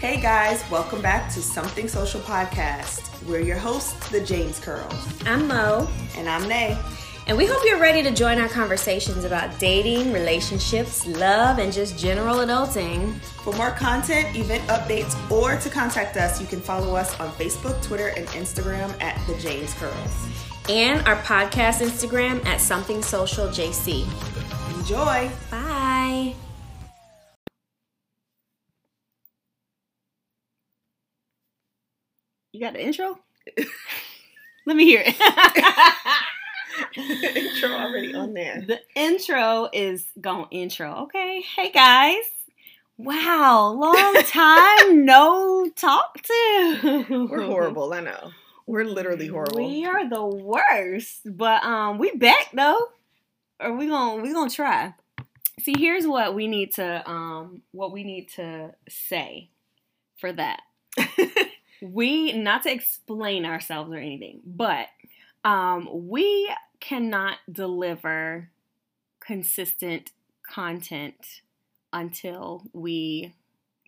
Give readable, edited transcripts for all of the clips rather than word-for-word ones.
Hey guys, welcome back to Something Social Podcast. We're your hosts, The James Curls. I'm Mo. And I'm Nay. And we hope you're ready to join our conversations about dating, relationships, love, and just general adulting. For more content, event updates, or to contact us, you can follow us on Facebook, Twitter, and Instagram at The James Curls. And our podcast Instagram at Something Social JC. Enjoy. Bye. You got the intro? Let me hear it. The intro already on there. The intro is gone intro. Okay. Hey, guys. Wow. Long time no talk to. We're horrible. I know. We're literally horrible. We are the worst. But we back, though. Or we gonna try. See, here's what we need to say for that. We, not to explain ourselves or anything, but we cannot deliver consistent content until we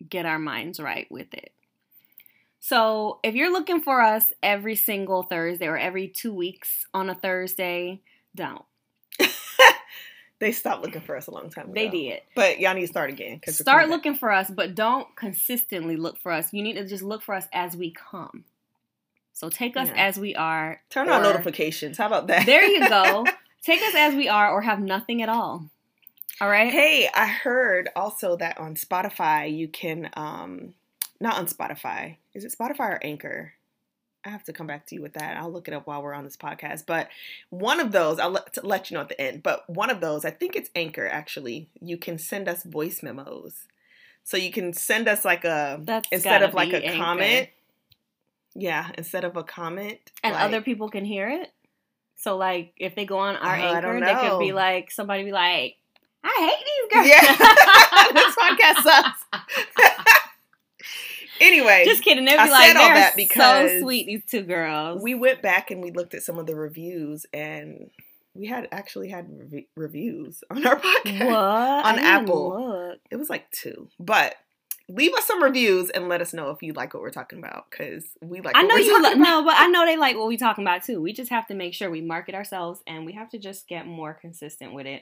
get our minds right with it. So if you're looking for us every single Thursday or every 2 weeks on a Thursday, don't. They stopped looking for us a long time ago. They did. But y'all need to start again. Start looking for us, but don't consistently look for us. You need to just look for us as we come. So take us as we are. Turn on notifications. How about that? There you go. Take us as we are or have nothing at all. All right? Hey, I heard also that on Spotify you can, not on Spotify. Is it Spotify or Anchor? I have to come back to you with that. I'll look it up while we're on this podcast. But one of those, I'll let you know at the end. But one of those, I think it's Anchor, actually. You can send us voice memos. So you can send us like a, comment. Yeah, instead of a comment. And like, other people can hear it. So like if they go on our Anchor, they could be like, somebody be like, I hate these girls. Yeah. This podcast sucks. Anyway, just kidding. They'd be like, they're because so sweet, these two girls. We went back and we looked at some of the reviews, and we had actually had reviews on our podcast. What? On Apple. It was like 2. But leave us some reviews and let us know if you like what we're talking about, because we like No, but I know they like what we're talking about, too. We just have to make sure we market ourselves, and we have to just get more consistent with it.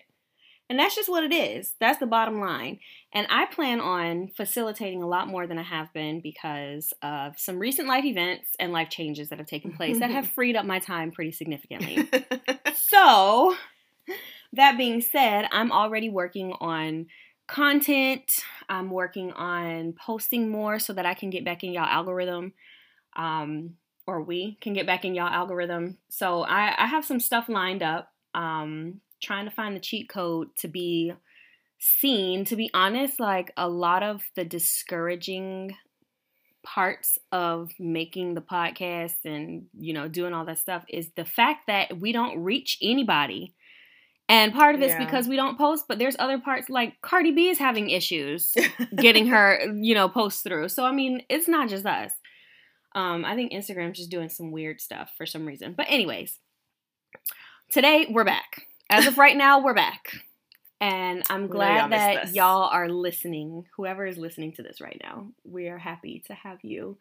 And that's just what it is. That's the bottom line. And I plan on facilitating a lot more than I have been because of some recent life events and life changes that have taken place that have freed up my time pretty significantly. So, that being said, I'm already working on content. I'm working on posting more so that I can get back in y'all algorithm. Or we can get back in y'all algorithm. So, I have some stuff lined up. Trying to find the cheat code to be seen. To be honest, like a lot of the discouraging parts of making the podcast and, you know, doing all that stuff is the fact that we don't reach anybody. And part of it's because we don't post, but there's other parts like Cardi B is having issues getting her, you know, posts through. So, I mean, it's not just us. I think Instagram's just doing some weird stuff for some reason. But anyways, today we're back. As of right now, we're back, and I'm glad that y'all are listening. Whoever is listening to this right now, we are happy to have you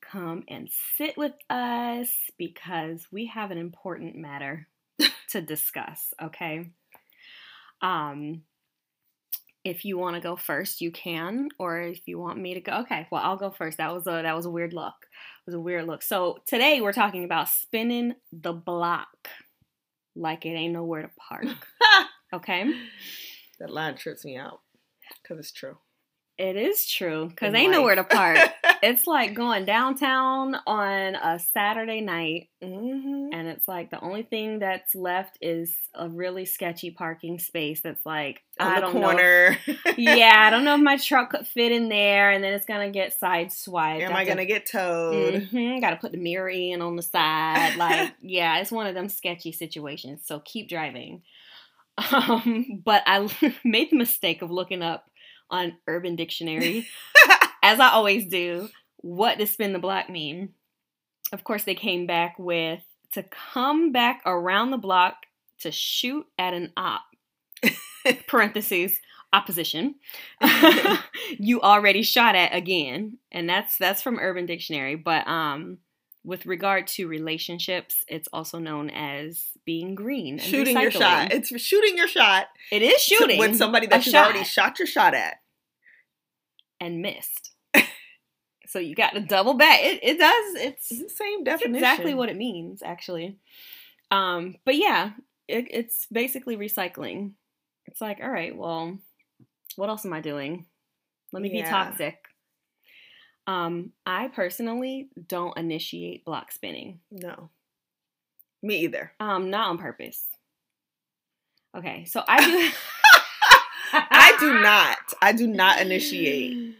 come and sit with us because we have an important matter to discuss, okay? If you want to go first, you can, or if you want me to go, okay, well, I'll go first. That was a weird look. It was a weird look. So today we're talking about spinning the block. Like it ain't nowhere to park. Okay? That line trips me out. Because it's true. It is true. Because ain't nowhere to park. It's like going downtown on a Saturday night. Mm-hmm. And it's like the only thing that's left is a really sketchy parking space that's like, I don't know. I don't know if my truck could fit in there. And then it's going to get sideswiped. Am I going to get towed? Mm-hmm. Got to put the mirror in on the side. Like, yeah, it's one of them sketchy situations. So keep driving. But I made the mistake of looking up on Urban Dictionary, as I always do, what does spin the block mean? Of course, they came back with to come back around the block to shoot at an op, parentheses, opposition, you already shot at again. And that's from Urban Dictionary. But with regard to relationships, it's also known as being green. And shooting recycling. Your shot. It's shooting your shot. It is shooting. When somebody that you've already shot your shot at. And missed. So you got to double back. It does. It's the same definition. It's exactly what it means, actually. But yeah, it's basically recycling. It's like, all right, well, what else am I doing? Let me be toxic. I personally don't initiate block spinning. No. Me either. Not on purpose. Okay, so I do. I do not. I do not initiate.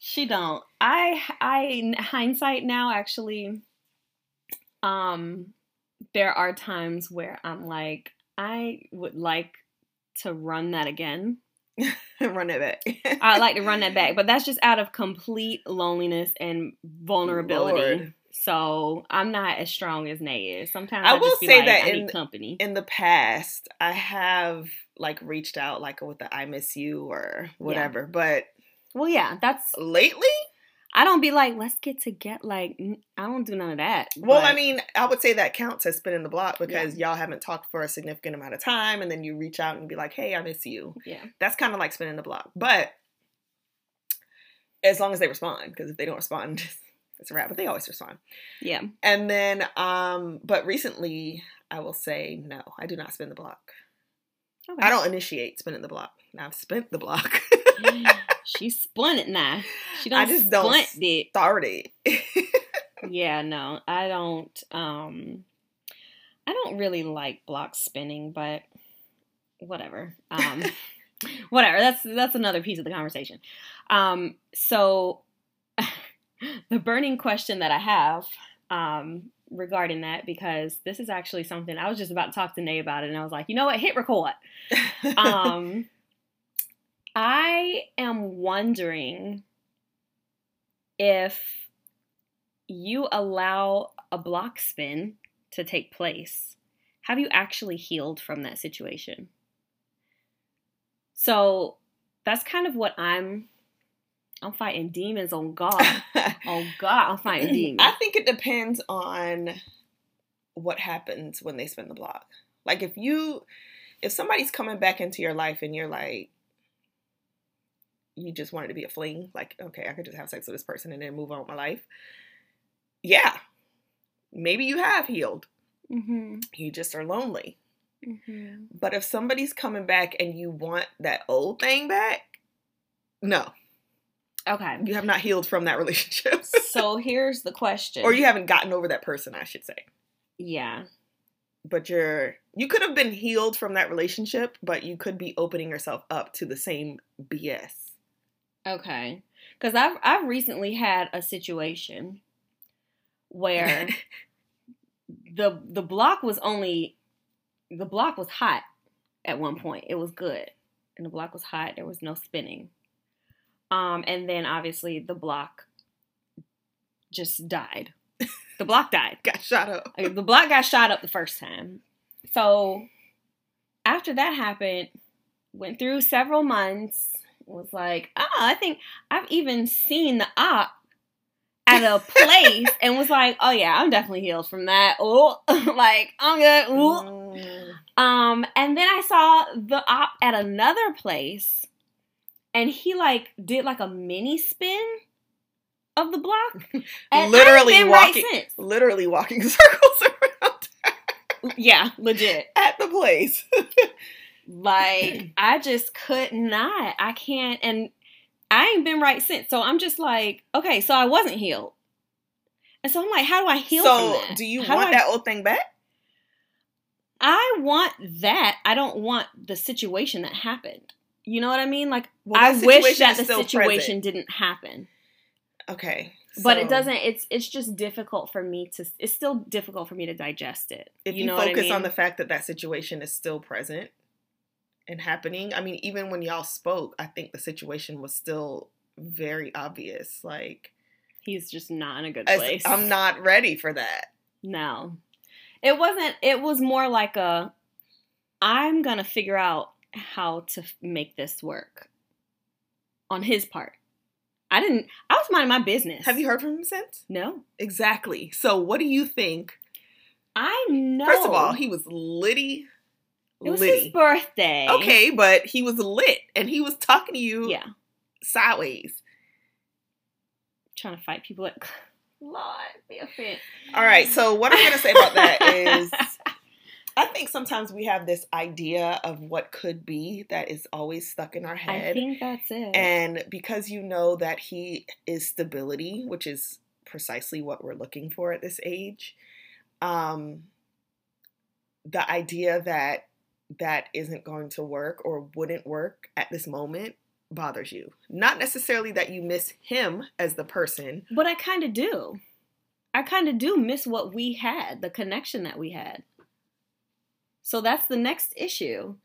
She don't. I in hindsight now, actually, there are times where I'm like, I would like to run that again. Run it back. I'd like to run that back. But that's just out of complete loneliness and vulnerability. Lord. So I'm not as strong as Nay is. Sometimes I will just be say like, that I need company. In the past, I have like reached out like with the I miss you or whatever. Yeah. But well, yeah, that's lately. I don't be like, let's get like, I don't do none of that. Well, but I mean, I would say that counts as spinning the block because y'all haven't talked for a significant amount of time. And then you reach out and be like, hey, I miss you. Yeah. That's kind of like spinning the block. But as long as they respond, because if they don't respond, it's a wrap. But they always respond. Yeah. And then, but recently I will say, no, I do not spin the block. Okay. I don't initiate spinning the block. I've spent the block. She spun it now. She don't. I just don't start it. Yeah, no, I don't. I don't really like block spinning, but whatever. Whatever. That's another piece of the conversation. So the burning question that I have regarding that, because this is actually something I was just about to talk to Nay about it, and I was like, you know what? Hit record. I am wondering if you allow a block spin to take place, have you actually healed from that situation? So that's kind of what I'm fighting demons on God. Oh God, I'm fighting demons. I think it depends on what happens when they spin the block. Like if somebody's coming back into your life and you're like, you just wanted to be a fling. Like, okay, I could just have sex with this person and then move on with my life. Yeah. Maybe you have healed. Mm-hmm. You just are lonely. Mm-hmm. But if somebody's coming back and you want that old thing back, no. Okay. You have not healed from that relationship. So here's the question. Or you haven't gotten over that person, I should say. Yeah. But you could have been healed from that relationship, but you could be opening yourself up to the same BS. Okay, because I've recently had a situation where the block was hot at one point. It was good, and the block was hot. There was no spinning, and then obviously the block just died. The block died. Got shot up. The block got shot up the first time. So after that happened, went through several months. Was like, oh, I think I've even seen the op at a place and was like, oh yeah, I'm definitely healed from that. Oh, like I'm good. Ooh. And then I saw the op at another place, and he like did like a mini spin of the block, and literally walking circles around. Her. Yeah, legit at the place. Like, I just could not. I can't. And I ain't been right since. So I'm just like, okay, so I wasn't healed. And so I'm like, how do I heal from that? So do you want that old thing back? I want that. I don't want the situation that happened. You know what I mean? Like, I wish that the situation didn't happen. Okay. But it doesn't, it's just difficult for me to, it's still difficult for me to digest it. If you focus on the fact that that situation is still present. And happening. I mean, even when y'all spoke, I think the situation was still very obvious. Like, he's just not in a good place. I'm not ready for that. No. It was more like I'm gonna figure out how to make this work on his part. I was minding my business. Have you heard from him since? No. Exactly. So what do you think? I know. First of all, he was litty. It was his birthday. Okay, but he was lit and he was talking to you sideways. Trying to fight people at Lord, the offense. All right, so what I'm going to say about that is I think sometimes we have this idea of what could be that is always stuck in our head. I think that's it. And because you know that he is stability, which is precisely what we're looking for at this age, the idea that that isn't going to work or wouldn't work at this moment bothers you. Not necessarily that you miss him as the person. But I kind of do. I kind of do miss what we had, the connection that we had. So that's the next issue.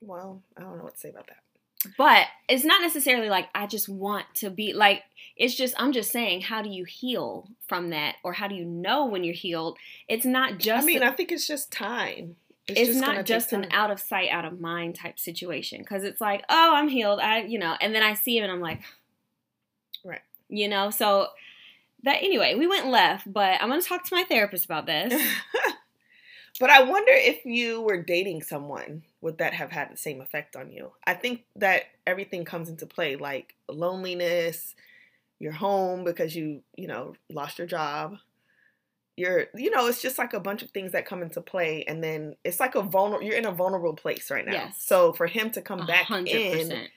Well, I don't know what to say about that. But it's not necessarily like I just want to be like, it's just, I'm just saying, how do you heal from that? Or how do you know when you're healed? It's not just, I think it's just time. It's not just an out of sight, out of mind type situation. Cause it's like, oh, I'm healed. And then I see him and I'm like, right. So that, anyway, we went left, but I'm going to talk to my therapist about this. But I wonder if you were dating someone, would that have had the same effect on you? I think that everything comes into play, like loneliness, your home because you lost your job. It's just like a bunch of things that come into play, and then it's like you're in a vulnerable place right now. Yes. So for him to come 100%. Back in,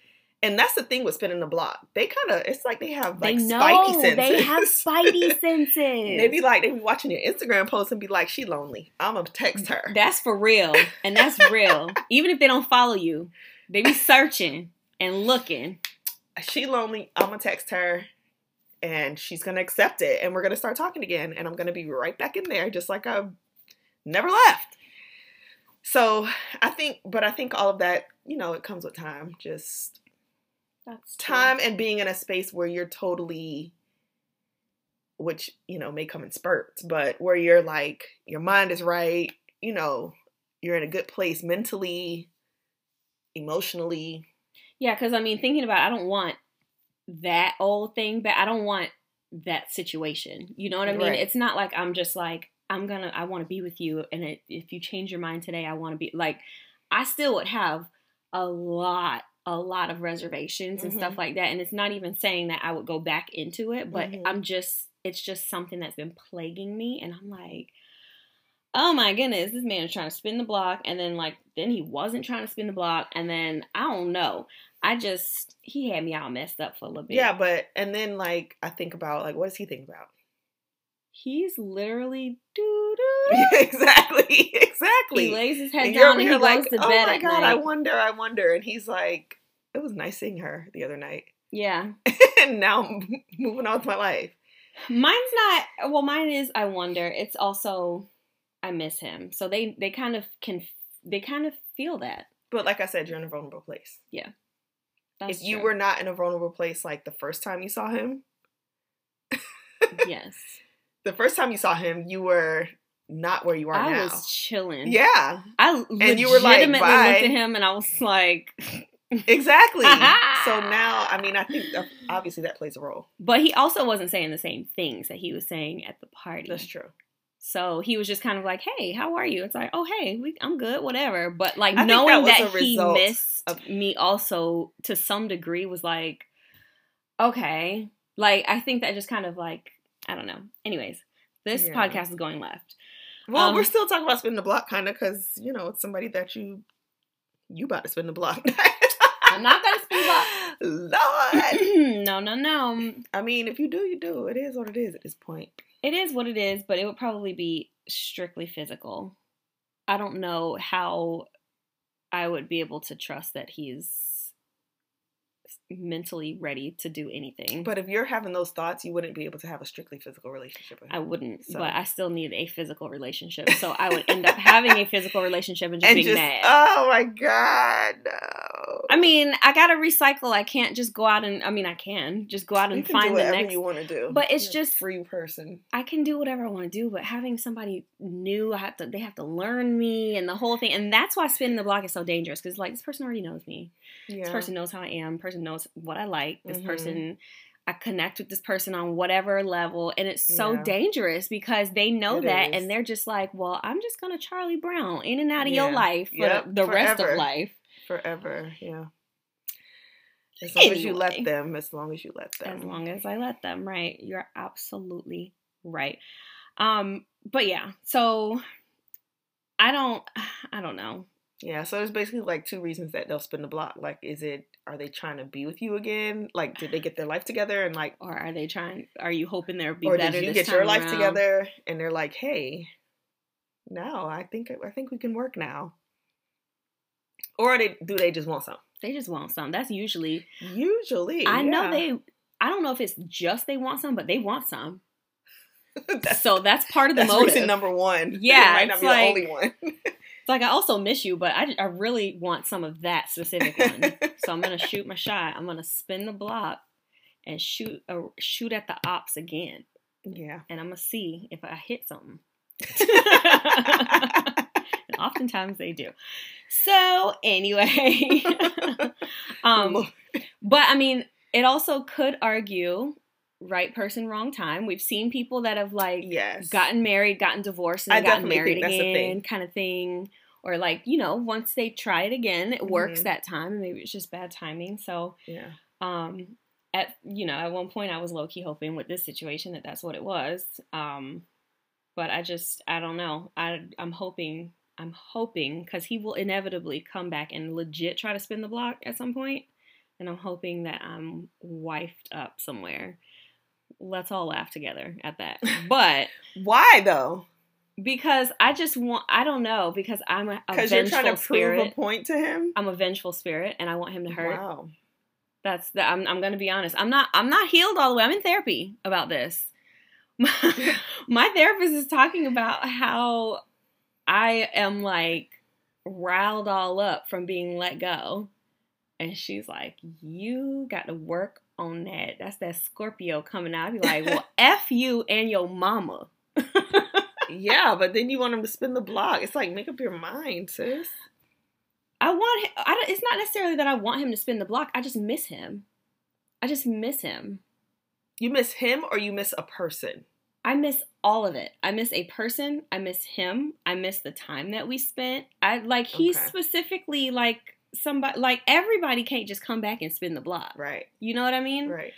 and that's the thing with spinning the block. They it's like they have like spidey senses. They have spidey senses. They be watching your Instagram posts and be like, she lonely. I'm gonna text her. That's for real, and that's real. Even if they don't follow you, they be searching and looking. She lonely. I'm gonna text her. And she's going to accept it. And we're going to start talking again. And I'm going to be right back in there just like I never left. So I think all of that, it comes with time. Just that's time true. And being in a space where you're totally, which, may come in spurts, but where you're like, your mind is right. You're in a good place mentally, emotionally. Yeah, because thinking about it, I don't want that old thing, but I don't want that situation. You know what I mean? Right. It's not like I'm just like, I want to be with you. And if you change your mind today, I want to be like, I still would have a lot of reservations and stuff like that. And it's not even saying that I would go back into it, but it's just something that's been plaguing me. And I'm like, oh my goodness, this man is trying to spin the block. And then then he wasn't trying to spin the block. And then I don't know. He had me all messed up for a little bit. Yeah, but I think about, what does he think about? He's literally, doo-doo. Exactly. He lays his head down and he goes to bed at night. Oh my God, I wonder. And he's like, it was nice seeing her the other night. Yeah. And now I'm moving on with my life. Mine is, I wonder. It's also, I miss him. So they kind of feel that. But like I said, you're in a vulnerable place. Yeah. That's if you true. Were not in a vulnerable place, like the first time you saw him. Yes. The first time you saw him, you were not where you are now. I was chilling. Yeah. I legitimately looked at him and I was like. Exactly. So now, I think obviously that plays a role. But he also wasn't saying the same things that he was saying at the party. That's true. So he was just kind of like, hey, how are you? It's like, oh, hey, I'm good, whatever. But knowing that he missed me also to some degree was like, okay. I think that just kind of I don't know. Anyways, this podcast is going left. Well, we're still talking about spinning the block kind of because, it's somebody that you about to spin the block. I'm not going to spin the block. Lord. No. If you do, you do. It is what it is at this point. It is what it is, but it would probably be strictly physical. I don't know how I would be able to trust that he's mentally ready to do anything. But if you're having those thoughts, you wouldn't be able to have a strictly physical relationship with him. I wouldn't, so. But I still need a physical relationship. So I would end up having a physical relationship and just being mad. Oh my God, no. I mean, I gotta recycle. I can't just go out and, I mean, I can just go out and find the next. You can do whatever you want to do. But it's just. Free person. I can do whatever I want to do, but having somebody new, they have to learn me and the whole thing. And that's why spinning the block is so dangerous, because like, this person already knows me. Yeah. This person knows how I am. Person knows what I like. This person, I connect with this person on whatever level, and it's so dangerous because they know that, and they're just like, well, I'm just gonna Charlie Brown in and out of your life for the rest of life, forever. Yeah. As long as you let them. As long as you let them. As long as I let them. Right. You're absolutely right. But yeah. So I don't know. Yeah, so there's basically, like, two reasons that they'll spin the block. Like, are they trying to be with you again? Like, did they get their life together? And, like... Or are you hoping there'll be better this time around? Or did you get your life together? And they're like, hey, no, I think we can work now. Or do they just want some? They just want some. That's usually... I know they... I don't know if it's just they want some, but they want some. So that's part of the motive. That's reason number one. Yeah, it might not be the only one. Like, I also miss you, but I really want some of that specific one. So I'm going to shoot my shot. I'm going to spin the block and shoot at the ops again. Yeah. And I'm going to see if I hit something. And oftentimes they do. So anyway. But, I mean, it also could argue... right person, wrong time. We've seen people that have like gotten married, gotten divorced, and gotten married again, kind of thing. Or like, you know, once they try it again, it works that time, and maybe it's just bad timing. So yeah, at one point I was low key hoping with this situation that that's what it was. But I don't know. I'm hoping because he will inevitably come back and legit try to spin the block at some point, and I'm hoping that I'm wifed up somewhere. Let's all laugh together at that. But why though? Because I don't know, because I'm a vengeful spirit. Because you're trying to prove a point to him? I'm a vengeful spirit and I want him to hurt. Wow. I'm going to be honest. I'm not healed all the way. I'm in therapy about this. My therapist is talking about how I am like riled all up from being let go. And she's like, you got to work on that. That's that Scorpio coming out. I'd be like, well, F you and your mama. Yeah, but then you want him to spin the block. It's like, make up your mind, sis. It's not necessarily that I want him to spin the block. I just miss him. You miss him or you miss a person? I miss all of it. I miss a person. I miss him. I miss the time that we spent. Specifically, like... somebody, like, everybody can't just come back and spin the block. Right. You know what I mean? Right.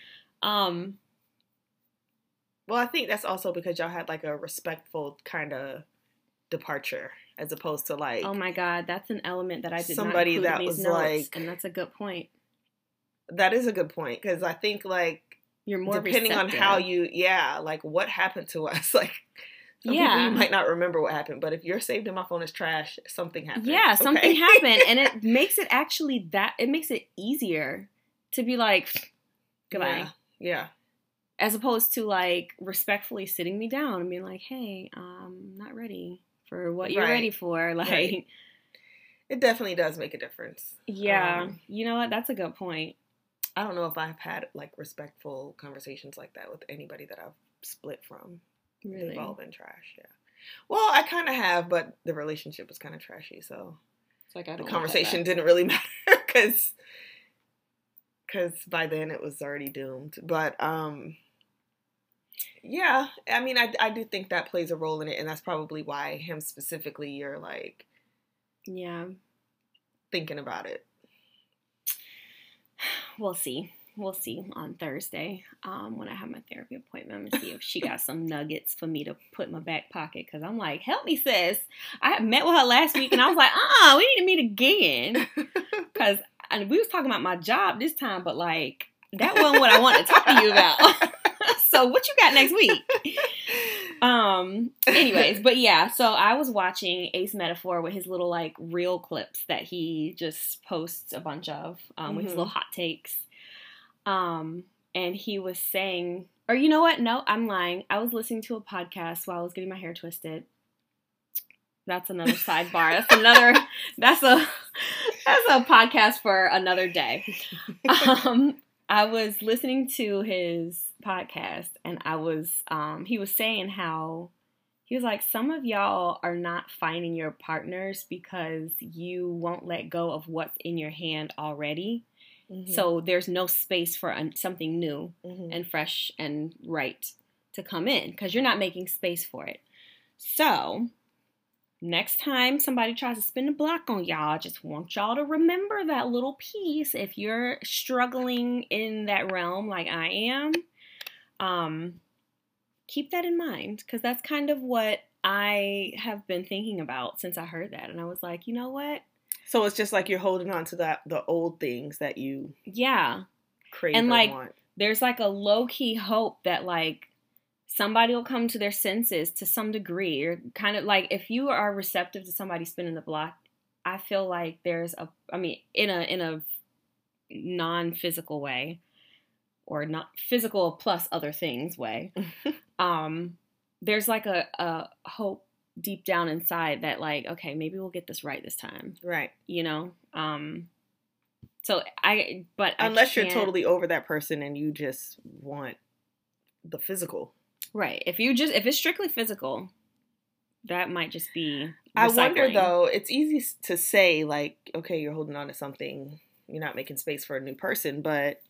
Well, I think that's also because y'all had, like, a respectful kind of departure as opposed to, like... Oh, my God. That's an element that I did not include in these notes. And that's a good point. That is a good point. Because I think, like... You're more depending receptive. On how you... Yeah. Like, what happened to us? Like... Some people, you might not remember what happened, but if you're saved in my phone as trash, something happened. Yeah, something happened, and it makes it it makes it easier to be like, goodbye. Yeah. As opposed to like respectfully sitting me down and being like, hey, I'm not ready for what you're ready for. Like, it definitely does make a difference. Yeah. You know what? That's a good point. I don't know if I've had like respectful conversations like that with anybody that I've split from. Really? They've all been trash, yeah. Well, I kind of have, but the relationship was kind of trashy, so it's like the conversation didn't really matter because by then it was already doomed. But, yeah, I mean, I do think that plays a role in it, and that's probably why him specifically you're, like, thinking about it. We'll see. We'll see on Thursday when I have my therapy appointment. I'm going to see if she got some nuggets for me to put in my back pocket. Because I'm like, help me, sis. I met with her last week, and I was like, we need to meet again. Because we was talking about my job this time, but, like, that wasn't what I wanted to talk to you about. So what you got next week? Anyways, but yeah, so I was watching Ace Metaphor with his little, like, reel clips that he just posts a bunch of with his little hot takes. And he was saying, or you know what? No, I'm lying. I was listening to a podcast while I was getting my hair twisted. That's another sidebar. That's a podcast for another day. I was listening to his podcast and I was, he was saying how, he was like, some of y'all are not finding your partners because you won't let go of what's in your hand already. Mm-hmm. So there's no space for something new mm-hmm. and fresh and right to come in because you're not making space for it. So next time somebody tries to spin the block on y'all, I just want y'all to remember that little piece if you're struggling in that realm like I am. Keep that in mind because that's kind of what I have been thinking about since I heard that. And I was like, you know what? So it's just like you're holding on to the old things that you crave and like want. There's like a low key hope that like somebody will come to their senses to some degree, or kind of like if you are receptive to somebody spinning the block, I feel like there's in a non-physical way or not physical plus other things way. There's like a hope deep down inside that like, okay, maybe we'll get this right this time. Right. You know? Unless you're totally over that person and you just want the physical. Right. If it's strictly physical, that might just be recycling. I wonder though, it's easy to say like, okay, you're holding on to something, you're not making space for a new person, but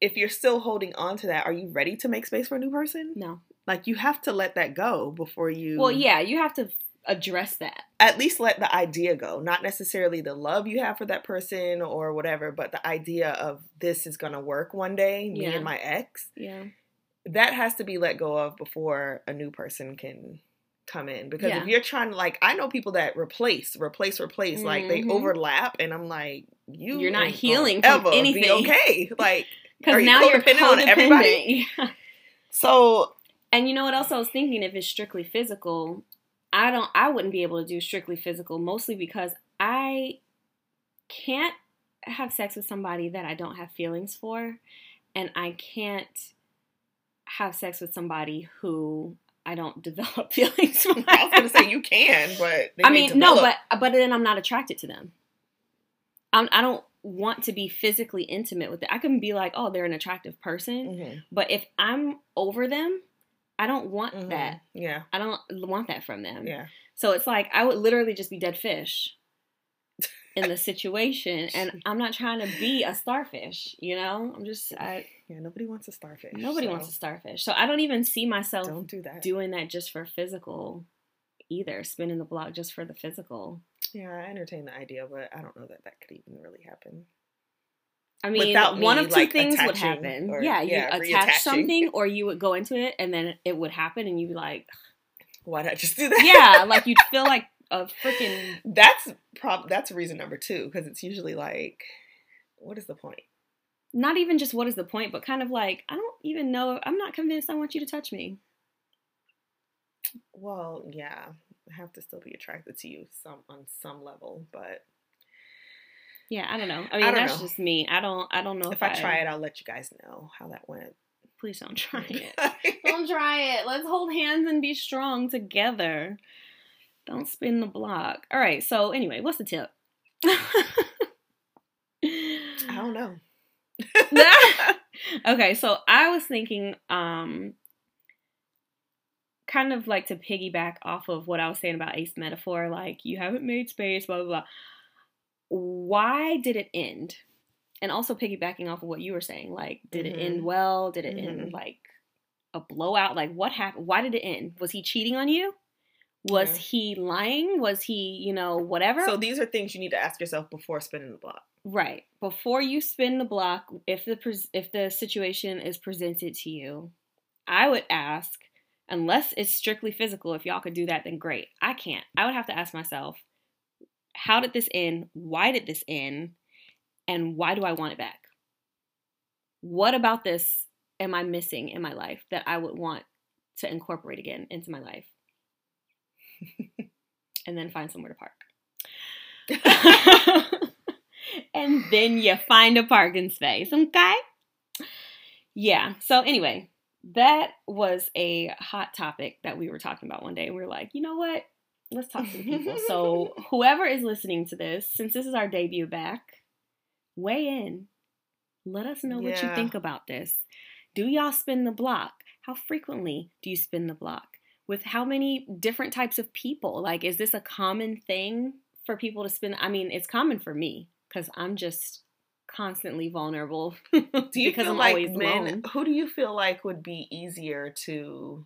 if you're still holding on to that, are you ready to make space for a new person? No. Like, you have to let that go before you... Well, yeah, you have to address that. At least let the idea go. Not necessarily the love you have for that person or whatever, but the idea of this is going to work one day, me and my ex. Yeah. That has to be let go of before a new person can come in. Because if you're trying to, like, I know people that replace. Mm-hmm. Like, they overlap, and I'm like, you're not healing from anything. Be okay. Like... Because now you're codependent on everybody. Yeah. So, and you know what else I was thinking? If it's strictly physical, I wouldn't be able to do strictly physical, mostly because I can't have sex with somebody that I don't have feelings for, and I can't have sex with somebody who I don't develop feelings for. I was going to say you can, but they but then I'm not attracted to them. I don't want to be physically intimate with it. I can be like, oh, they're an attractive person. Mm-hmm. But if I'm over them, I don't want mm-hmm. that. Yeah. I don't want that from them. Yeah. So it's like, I would literally just be dead fish in the situation. And I'm not trying to be a starfish, you know? Nobody wants a starfish. So I don't even see myself doing that just for physical either. Spinning the block just for the physical. Yeah, I entertain the idea, but I don't know that could even really happen. I mean, one of two things would happen. Or, you attach something or you would go into it and then it would happen and you'd be like... Why'd I just do that? Yeah, like you'd feel like a freaking... That's reason number two, because it's usually like, what is the point? Not even just what is the point, but kind of like, I don't even know. I'm not convinced I want you to touch me. Well, yeah. Have to still be attracted to you on some level, but yeah, I don't know. I mean, that's just me. I don't know if I try it. I'll let you guys know how that went. Please don't try it. Don't try it. Let's hold hands and be strong together. Don't spin the block. All right. So anyway, what's the tip? I don't know. Okay. So I was thinking, kind of like to piggyback off of what I was saying about Ace Metaphor, like you haven't made space, blah, blah, blah. Why did it end? And also piggybacking off of what you were saying, like, did mm-hmm. it end well? Did it mm-hmm. end like a blowout? Like what happened? Why did it end? Was he cheating on you? Was he lying? Was he, you know, whatever? So these are things you need to ask yourself before spinning the block. Right. Before you spin the block, if the situation is presented to you, I would ask, unless it's strictly physical, if y'all could do that, then great. I can't. I would have to ask myself, how did this end? Why did this end? And why do I want it back? What about this am I missing in my life that I would want to incorporate again into my life? And then find somewhere to park. and then you find a parking space, okay? Yeah. So anyway, that was a hot topic that we were talking about one day. We were like, you know what? Let's talk to the people. So whoever is listening to this, since this is our debut back, weigh in. Let us know what you think about this. Do y'all spin the block? How frequently do you spin the block? With how many different types of people? Like, is this a common thing for people to spin? I mean, it's common for me because I'm just constantly vulnerable because I'm like always alone. Who do you feel like would be easier to...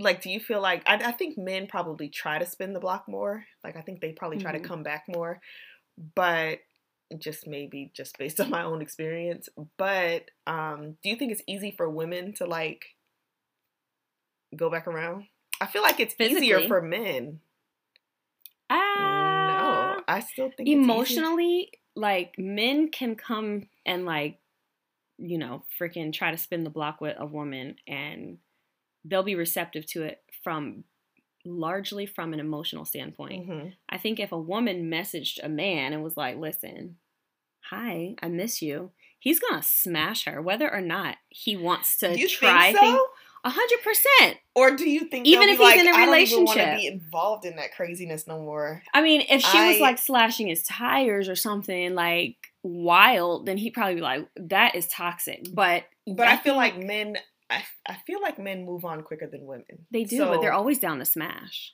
Like, do you feel like... I think men probably try to spin the block more. Like, I think they probably try to come back more. But... just maybe just based on my own experience, but do you think it's easy for women to like go back around? I feel like it's physically easier for men. No, I still think emotionally, it's easy. Like men can come and like, you know, freaking try to spin the block with a woman and they'll be receptive to it from largely from an emotional standpoint. I think if a woman messaged a man and was like, listen, hi, I miss you, he's gonna smash her whether or not he wants to try. 100%. Or do you think even if he's like, in a relationship, I don't even want to be involved in that craziness no more? I mean, if she was like slashing his tires or something like wild, then he'd probably be like, that is toxic. But I feel like men, I feel like men move on quicker than women. They do, but they're always down to smash.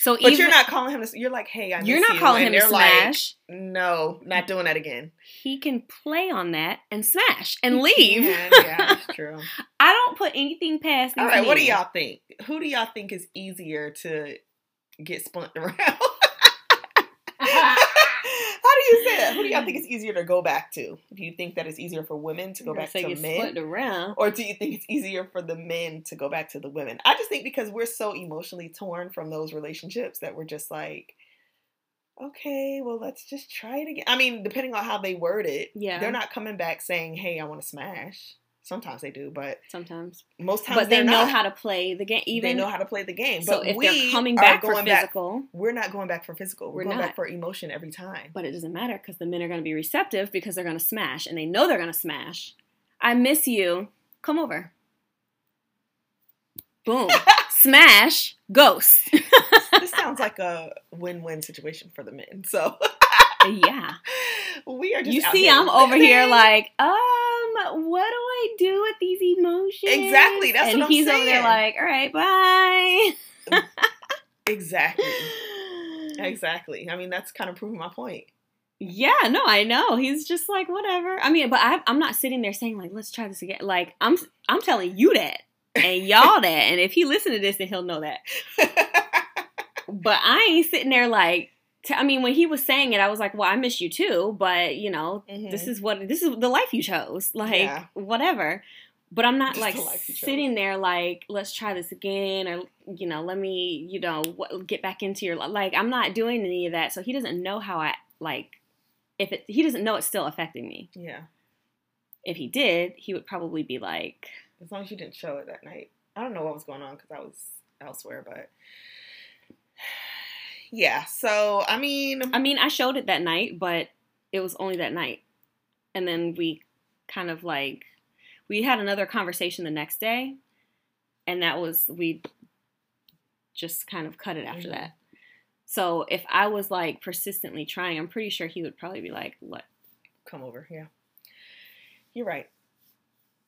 So but even, you're not calling him to, you're like, hey, I miss you. You're not calling him to smash. Like, no, not doing that again. He can play on that and smash and leave. Yeah, that's true. I don't put anything past these. All right, what do y'all think? Who do y'all think is easier to get spun around? You said, who do y'all think it's easier to go back to? Do you think that it's easier for women to go back to men? Around. Or do you think it's easier for the men to go back to the women? I just think because we're so emotionally torn from those relationships that we're just like, okay, well, let's just try it again. I mean, depending on how they word it, they're not coming back saying, hey, I want to smash. Sometimes they do, but sometimes most times but they know how to play the game. Even they know how to play the game. But so if they're coming back for physical, we're not going back for physical. We're going back for emotion every time. But it doesn't matter because the men are going to be receptive because they're going to smash, and they know they're going to smash. I miss you. Come over. Boom. Smash. Ghost. This sounds like a win-win situation for the men. So yeah, we are. Just you see, I'm over here like what do I do with these emotions? Exactly, that's what I'm saying. And he's over there like, all right, bye. Exactly. I mean, that's kind of proving my point. Yeah, no, I know. He's just like, whatever. I mean, but I'm not sitting there saying like, let's try this again. Like, I'm telling you that and y'all that, and if he listen to this, then he'll know that. But I ain't sitting there like. I mean, when he was saying it, I was like, well, I miss you too, but, you know, this is the life you chose. Like, whatever. But I'm not, like, sitting there like, let's try this again or, you know, let me, you know, get back into your life. Like, I'm not doing any of that. So he doesn't know how I, like, he doesn't know it's still affecting me. Yeah. If he did, he would probably be like. As long as you didn't show it that night. I don't know what was going on because I was elsewhere, but. Yeah, so, I mean, I showed it that night, but it was only that night. And then we kind of, like, we had another conversation the next day, and that was, we just kind of cut it after that. So, if I was, like, persistently trying, I'm pretty sure he would probably be like, what? Come over, yeah. You're right.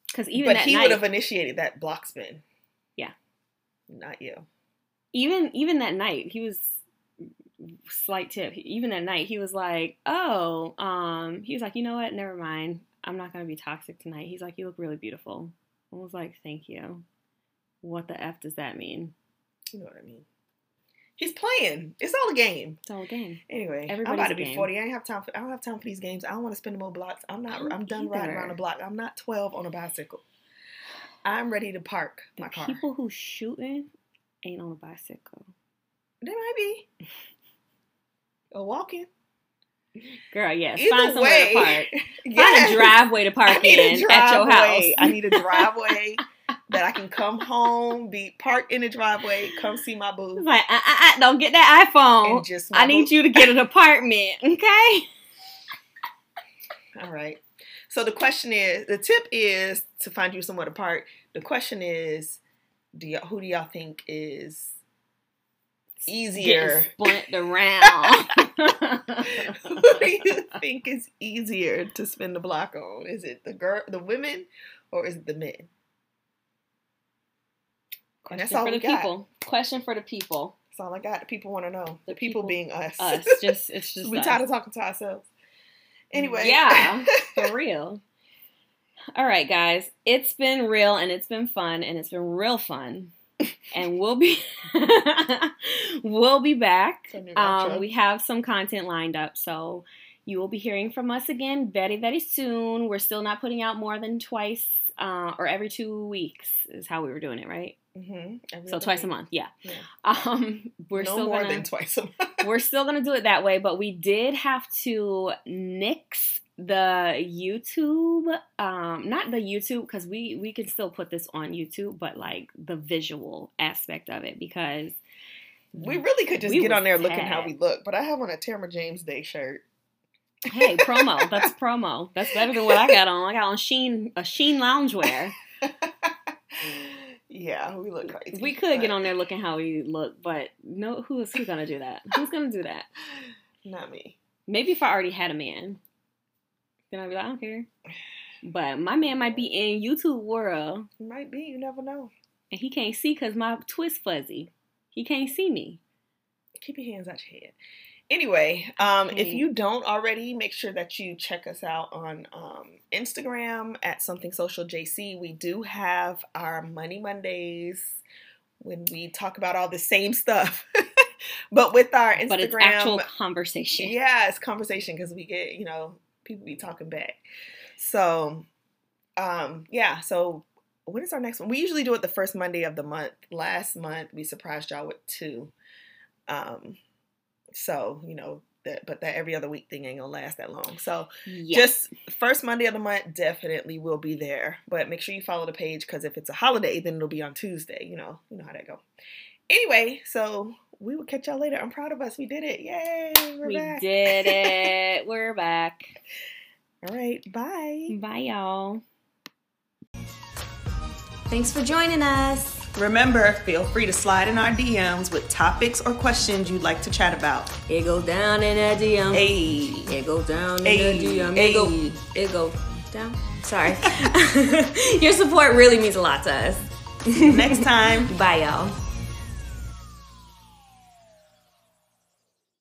Because even that night. But he would have initiated that block spin. Yeah. Not you. Even that night, he was... Slight tip. Even that night, he was like, "Oh, he was like, you know what? Never mind. I'm not gonna be toxic tonight." He's like, "You look really beautiful." I was like, "Thank you." What the f does that mean? You know what I mean? He's playing. It's all a game. It's all a game. Anyway, everybody's I'm about to be 40. I don't have time for these games. I don't want to spend more blocks. I'm done riding around the block. I'm not 12 on a bicycle. I'm ready to park my car. People who shooting ain't on a bicycle. They might be. Or walking. Girl, yes. Either find somewhere to park. Find a driveway to park in at your house. I need a driveway that I can come home, be parked in the driveway, come see my boo. Like, don't get that iPhone. And just I need you to get an apartment, okay? All right. So the question is, the tip is to find you somewhat apart. The question is, who do y'all think is easier? Getting split around. Who do you think is easier to spend the block on? Is it the women, or is it the men? And that's all we got. Question for the people. That's all I got. The people want to know. The people being us. Us. It's just we tired of talking to ourselves. Anyway. Yeah. For real. All right, guys. It's been real, and it's been fun, and it's been real fun. And we'll be back. We have some content lined up, so you will be hearing from us again very, very soon. We're still not putting out more than twice or every 2 weeks is how we were doing it, right? Mm-hmm. So twice a month, yeah. We're no still more gonna, than twice a month. We're still gonna do it that way, but we did have to nix the YouTube, not the YouTube, because we could still put this on YouTube, but like the visual aspect of it, because we really could just get on there looking how we look. But I have on a Tamra James Day shirt. Hey, promo. That's promo. That's better than what I got on. I got on Sheen loungewear. Yeah, we look crazy. We could get on there looking how we look, but no, who's gonna do that? Who's gonna do that? Not me. Maybe if I already had a man, then I'd be like, I don't care. But my man might be in YouTube world. He might be. You never know. And he can't see because my twist fuzzy. He can't see me. Keep your hands out your head. Anyway, if you don't already, make sure that you check us out on Instagram at Something Social JC. We do have our Money Mondays when we talk about all the same stuff, but with our Instagram, but it's actual conversation. Yeah, it's conversation because we get people be talking back. So, so when is our next one? We usually do it the first Monday of the month. Last month we surprised y'all with 2. So, that every other week thing ain't gonna last that long. So Just first Monday of the month, definitely will be there. But make sure you follow the page, because if it's a holiday, then it'll be on Tuesday. You know how that go. Anyway, so we will catch y'all later. I'm proud of us. We did it. Yay. We did it. We're back. All right. Bye. Bye, y'all. Thanks for joining us. Remember, feel free to slide in our DMs with topics or questions you'd like to chat about. It go down in a DM. Hey. It go down in a DM. It go down. Sorry. Your support really means a lot to us. See you next time. Bye, y'all.